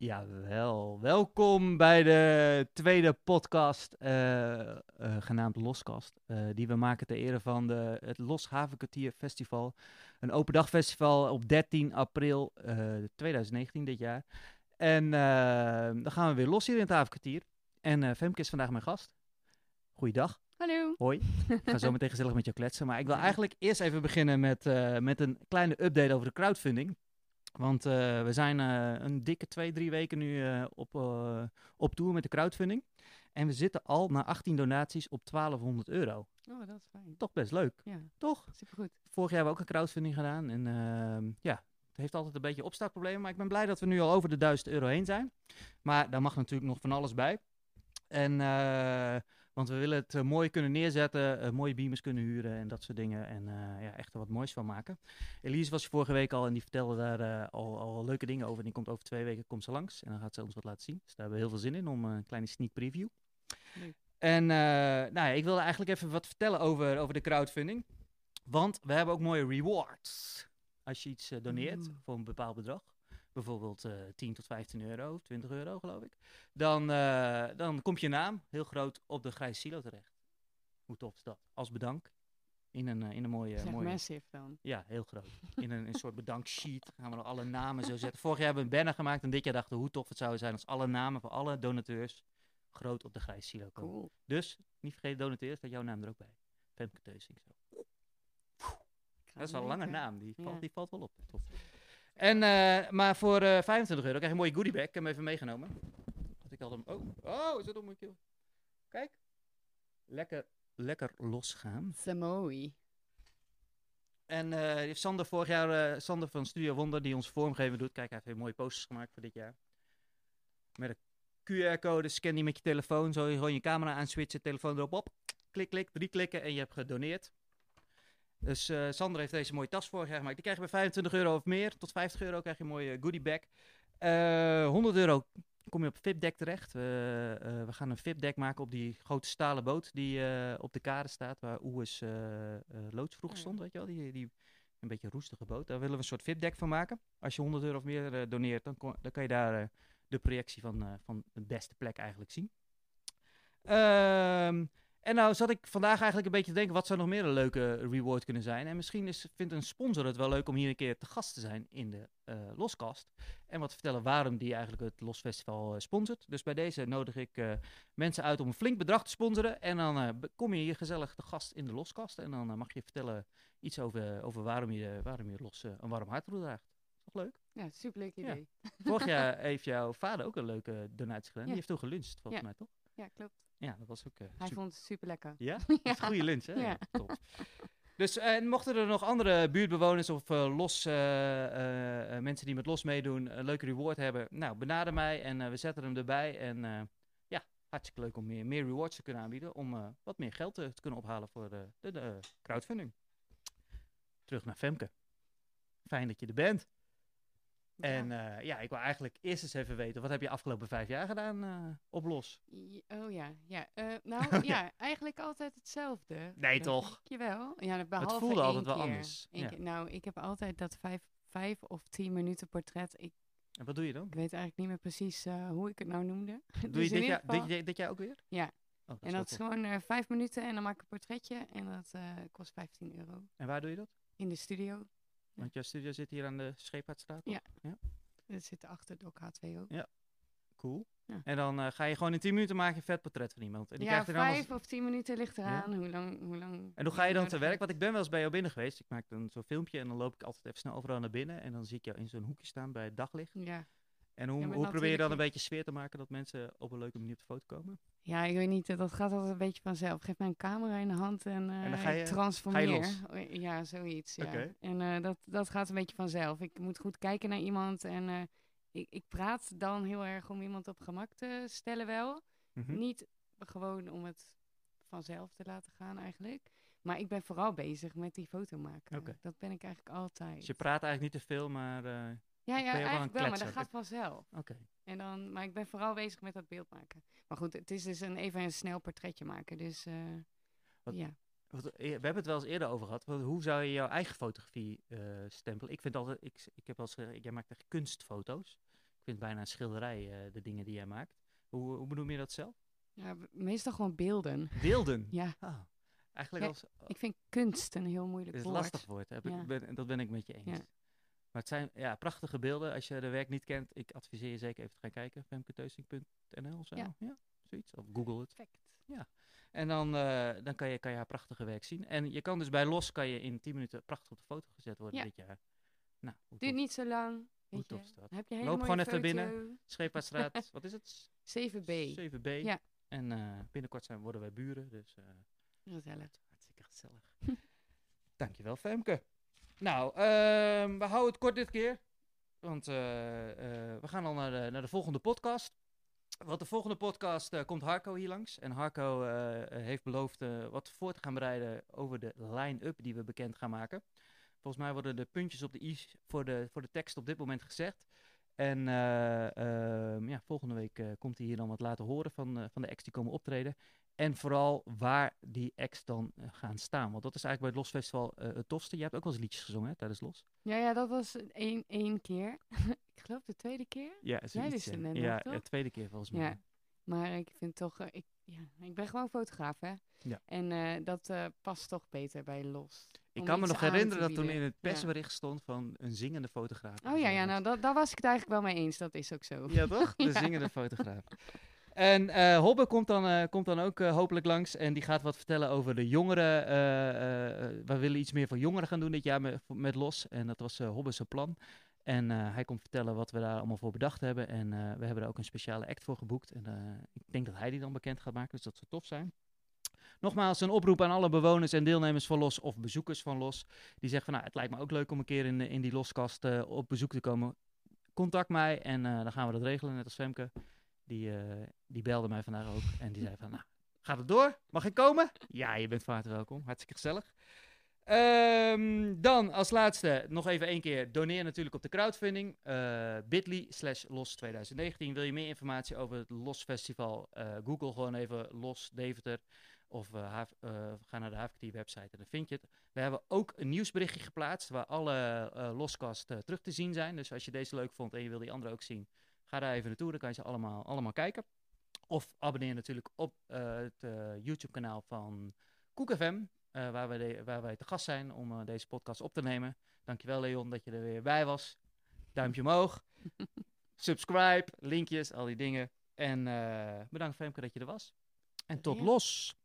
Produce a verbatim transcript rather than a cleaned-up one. Jawel, welkom bij de tweede podcast, uh, uh, genaamd LOScast, uh, die we maken ter ere van de, het Los Havenkwartier Festival. Een open dagfestival op dertien april uh, twintig negentien dit jaar. En uh, dan gaan we weer los hier in het Havenkwartier. En uh, Femke is vandaag mijn gast. Goeiedag. Hallo. Hoi. Ik ga zo meteen gezellig met jou kletsen, maar ik wil eigenlijk eerst even beginnen met, uh, met een kleine update over de crowdfunding. Want uh, we zijn uh, een dikke twee, drie weken nu uh, op, uh, op tour met de crowdfunding. En we zitten al na achttien donaties op twaalfhonderd euro. Oh, dat is fijn. Toch best leuk. Ja, toch? Supergoed. Vorig jaar hebben we ook een crowdfunding gedaan. En uh, ja, het heeft altijd een beetje opstartproblemen. Maar ik ben blij dat we nu al over de duizend euro heen zijn. Maar daar mag natuurlijk nog van alles bij. En, uh, want we willen het uh, mooi kunnen neerzetten, uh, mooie beamers kunnen huren en dat soort dingen. En uh, ja, echt er wat moois van maken. Elise was vorige week al en die vertelde daar uh, al, al leuke dingen over. En die komt over twee weken komt ze langs en dan gaat ze ons wat laten zien. Dus daar hebben we heel veel zin in om uh, een kleine sneak preview. Leuk. En uh, nou ja, ik wilde eigenlijk even wat vertellen over, over de crowdfunding. Want we hebben ook mooie rewards. Als je iets uh, doneert mm. voor een bepaald bedrag. Bijvoorbeeld uh, tien tot vijftien euro, twintig euro geloof ik. Dan, uh, dan komt je naam heel groot op de Grijze Silo terecht. Hoe tof is dat? Als bedank. In een, uh, in een mooie... Zeg mooie... massive dan. Ja, heel groot. In een, een soort bedanksheet gaan we nog alle namen zo zetten. Vorig jaar hebben we een banner gemaakt en dit jaar dachten we hoe tof het zou zijn als alle namen van alle donateurs groot op de Grijze Silo komen. Cool. Dus niet vergeten donateurs, dat jouw naam er ook bij. Femke Teussink. Dat is wel een lange naam. Die, ja. valt, die valt wel op. Tof. En, uh, maar voor uh, vijfentwintig euro krijg je een mooie goodiebag. Ik heb hem even meegenomen. Want ik had hem... Oh, oh is dat op mijn keel? Kijk. Lekker, lekker losgaan. Samoei. En uh, heeft Sander vorig jaar... Uh, Sander van Studio Wonder, die ons vormgeven doet. Kijk, hij heeft mooie posters gemaakt voor dit jaar. Met een Q R-code. Scan die met je telefoon. Zo gewoon je camera aanswitchen. Telefoon erop op. Klik, klik. Drie klikken en je hebt gedoneerd. Dus uh, Sander heeft deze mooie tas vorig jaar gemaakt. Die krijg je bij vijfentwintig euro of meer. Tot vijftig euro krijg je een mooie goodie bag. Uh, honderd euro kom je op V I P-deck terecht. Uh, uh, we gaan een V I P-deck maken op die grote stalen boot die uh, op de kade staat. Waar Oe's uh, uh, loods vroeger stond, weet je wel. Die, die een beetje roestige boot. Daar willen we een soort V I P-deck van maken. Als je honderd euro of meer uh, doneert, dan, kon, dan kan je daar uh, de projectie van, uh, van de beste plek eigenlijk zien. Ehm... Uh, En nou zat ik vandaag eigenlijk een beetje te denken, wat zou nog meer een leuke reward kunnen zijn? En misschien is, vindt een sponsor het wel leuk om hier een keer te gast te zijn in de uh, LOScast. En wat vertellen waarom die eigenlijk het LOS Festival uh, sponsort. Dus bij deze nodig ik uh, mensen uit om een flink bedrag te sponsoren. En dan uh, kom je hier gezellig te gast in de LOScast. En dan uh, mag je vertellen iets over, over waarom je, waarom je LOS uh, een warm hart toedraagt. Toch leuk? Ja, superleuk idee. Ja. Vorig jaar heeft jouw vader ook een leuke donatie gedaan. Ja. Die heeft toen geluncht, volgens ja. mij toch? Ja, klopt. Ja, dat was ook... Uh, Hij vond het super lekker. Ja? Ja. Dat is een goede lunch, hè? Ja. Ja, top. Dus en mochten er nog andere buurtbewoners of uh, los uh, uh, uh, mensen die met los meedoen een leuke reward hebben, nou, benader mij en uh, we zetten hem erbij. En uh, ja, hartstikke leuk om meer, meer rewards te kunnen aanbieden om uh, wat meer geld te, te kunnen ophalen voor de, de, de crowdfunding. Terug naar Femke. Fijn dat je er bent. Ja. En uh, ja, ik wil eigenlijk eerst eens even weten, wat heb je afgelopen vijf jaar gedaan uh, op LOS? Oh ja, ja. Uh, nou oh, ja. ja, eigenlijk altijd hetzelfde. Nee toch? Jawel. Ja, behalve het voelde altijd keer. wel anders. Ja. Keer, nou, ik heb altijd dat vijf, vijf of tien minuten portret. Ik, en wat doe je dan? Ik weet eigenlijk niet meer precies uh, hoe ik het nou noemde. Doe dus je dit jaar, geval... dit, dit jaar ook weer? Ja. Oh, dat en dat is gewoon uh, vijf minuten en dan maak ik een portretje en dat uh, kost vijftien euro. En waar doe je dat? In de studio. Want jouw studio zit hier aan de Scheepvaartstraat? Ja. ja. Dat zit achter Dok H twee O. Ja. Cool. Ja. En dan uh, ga je gewoon in tien minuten maken een vet portret van iemand. En die ja, vijf als... of tien minuten ligt eraan. Ja. Hoe lang, hoe lang... En hoe ga je dan te werk? Want ik ben wel eens bij jou binnen geweest. Ik maak dan zo'n filmpje en dan loop ik altijd even snel overal naar binnen. En dan zie ik jou in zo'n hoekje staan bij het daglicht. Ja. En hoe, ja, hoe probeer je dan een beetje sfeer te maken dat mensen op een leuke manier op de foto komen? Ja, ik weet niet. Dat gaat altijd een beetje vanzelf. Geef mij een camera in de hand en, uh, en dan ga je, ik transformeer. Ga je ja, zoiets. Ja. Okay. En uh, dat, dat gaat een beetje vanzelf. Ik moet goed kijken naar iemand. En uh, ik, ik praat dan heel erg om iemand op gemak te stellen wel. Mm-hmm. Niet gewoon om het vanzelf te laten gaan eigenlijk. Maar ik ben vooral bezig met die foto maken. Okay. Dat ben ik eigenlijk altijd. Dus je praat eigenlijk niet te veel, maar... Uh... Ja, ja, eigenlijk wel, maar dat gaat vanzelf. Okay. En dan, maar ik ben vooral bezig met dat beeld maken. Maar goed, het is dus een, even een snel portretje maken. Dus uh, wat, ja. Wat, we hebben het wel eens eerder over gehad. Hoe zou je jouw eigen fotografie uh, stempelen? Ik vind altijd, ik, ik heb wel eens, jij maakt echt kunstfoto's. Ik vind vindt bijna een schilderij, uh, de dingen die jij maakt. Hoe, hoe benoem je dat zelf? Ja, meestal gewoon beelden. Beelden? Ja. Oh. Eigenlijk ja, als, oh. Ik vind kunst een heel moeilijk woord. Het is een lastig woord, heb ja. ik, ben, dat ben ik met je eens. Ja. Maar het zijn ja, prachtige beelden. Als je de werk niet kent, ik adviseer je zeker even te gaan kijken. Femke Teussink punt n l of zo. Ja. Ja, zoiets. Of Google het. Perfect. Ja. En dan, uh, dan kan, je, kan je haar prachtige werk zien. En je kan dus bij Los kan je in tien minuten prachtig op de foto gezet worden ja. dit jaar. Nou, duurt niet zo lang. Hoe tof is dat? Heb je hele Loop gewoon even foto. Binnen. Scheepvaartstraat, wat is het? zeven B. zeven B. Ja. En uh, binnenkort zijn, worden wij buren. Dus, uh, gezellig. Hartstikke gezellig. Dankjewel, Femke. Nou, uh, we houden het kort dit keer. Want uh, uh, we gaan al naar de, naar de volgende podcast. Want de volgende podcast uh, komt Harco hier langs. En Harco uh, heeft beloofd uh, wat voor te gaan bereiden over de line-up die we bekend gaan maken. Volgens mij worden de puntjes op de i's voor de, voor de tekst op dit moment gezegd. En uh, uh, ja, volgende week uh, komt hij hier dan wat laten horen van, uh, van de acts die komen optreden. En vooral waar die acts dan uh, gaan staan. Want dat is eigenlijk bij het Los Festival uh, het tofste. Je hebt ook wel eens liedjes gezongen hè, tijdens Los. Ja, ja, dat was één, één keer. Ik geloof de tweede keer. Ja, jij wist het net nog, ja, toch? Ja, de tweede keer volgens mij. Ja, maar ik vind toch... Uh, ik, ja, ik ben gewoon fotograaf, hè. Ja. En uh, dat uh, past toch beter bij Los. Ik kan me nog herinneren dat toen in het persbericht ja. stond van een zingende fotograaf. Oh ja, ja, nou dat, daar was ik het eigenlijk wel mee eens. Dat is ook zo. Ja, toch? De ja. zingende fotograaf. En uh, Hobbe komt dan, uh, komt dan ook uh, hopelijk langs. En die gaat wat vertellen over de jongeren. Uh, uh, we willen iets meer voor jongeren gaan doen dit jaar met, met Los. En dat was uh, Hobbe zijn plan. En uh, hij komt vertellen wat we daar allemaal voor bedacht hebben. En uh, we hebben daar ook een speciale act voor geboekt. En uh, ik denk dat hij die dan bekend gaat maken. Dus dat zou tof zijn. Nogmaals, een oproep aan alle bewoners en deelnemers van Los of bezoekers van Los. Die zeggen van, nou, het lijkt me ook leuk om een keer in, in die LOScast uh, op bezoek te komen. Contact mij en uh, dan gaan we dat regelen. Net als Femke, die, uh, die belde mij vandaag ook. En die zei van, nou, gaat het door? Mag ik komen? Ja, je bent van harte welkom. Hartstikke gezellig. Um, dan als laatste nog even één keer doneer natuurlijk op de crowdfunding. Uh, bit.ly slash los twintig negentien. Wil je meer informatie over het Los Festival? Uh, Google gewoon even Los Deventer. Of uh, haf, uh, ga naar de Havenkwartier website en dan vind je het. We hebben ook een nieuwsberichtje geplaatst waar alle uh, LOScast uh, terug te zien zijn. Dus als je deze leuk vond en je wil die andere ook zien, ga daar even naartoe. Dan kan je ze allemaal, allemaal kijken. Of abonneer natuurlijk op uh, het uh, YouTube kanaal van KoekFM. Uh, waar, we de, waar wij te gast zijn om uh, deze podcast op te nemen. Dankjewel Leon dat je er weer bij was. Duimpje omhoog. Subscribe, linkjes, al die dingen. En uh, bedankt Femke dat je er was. En tot los!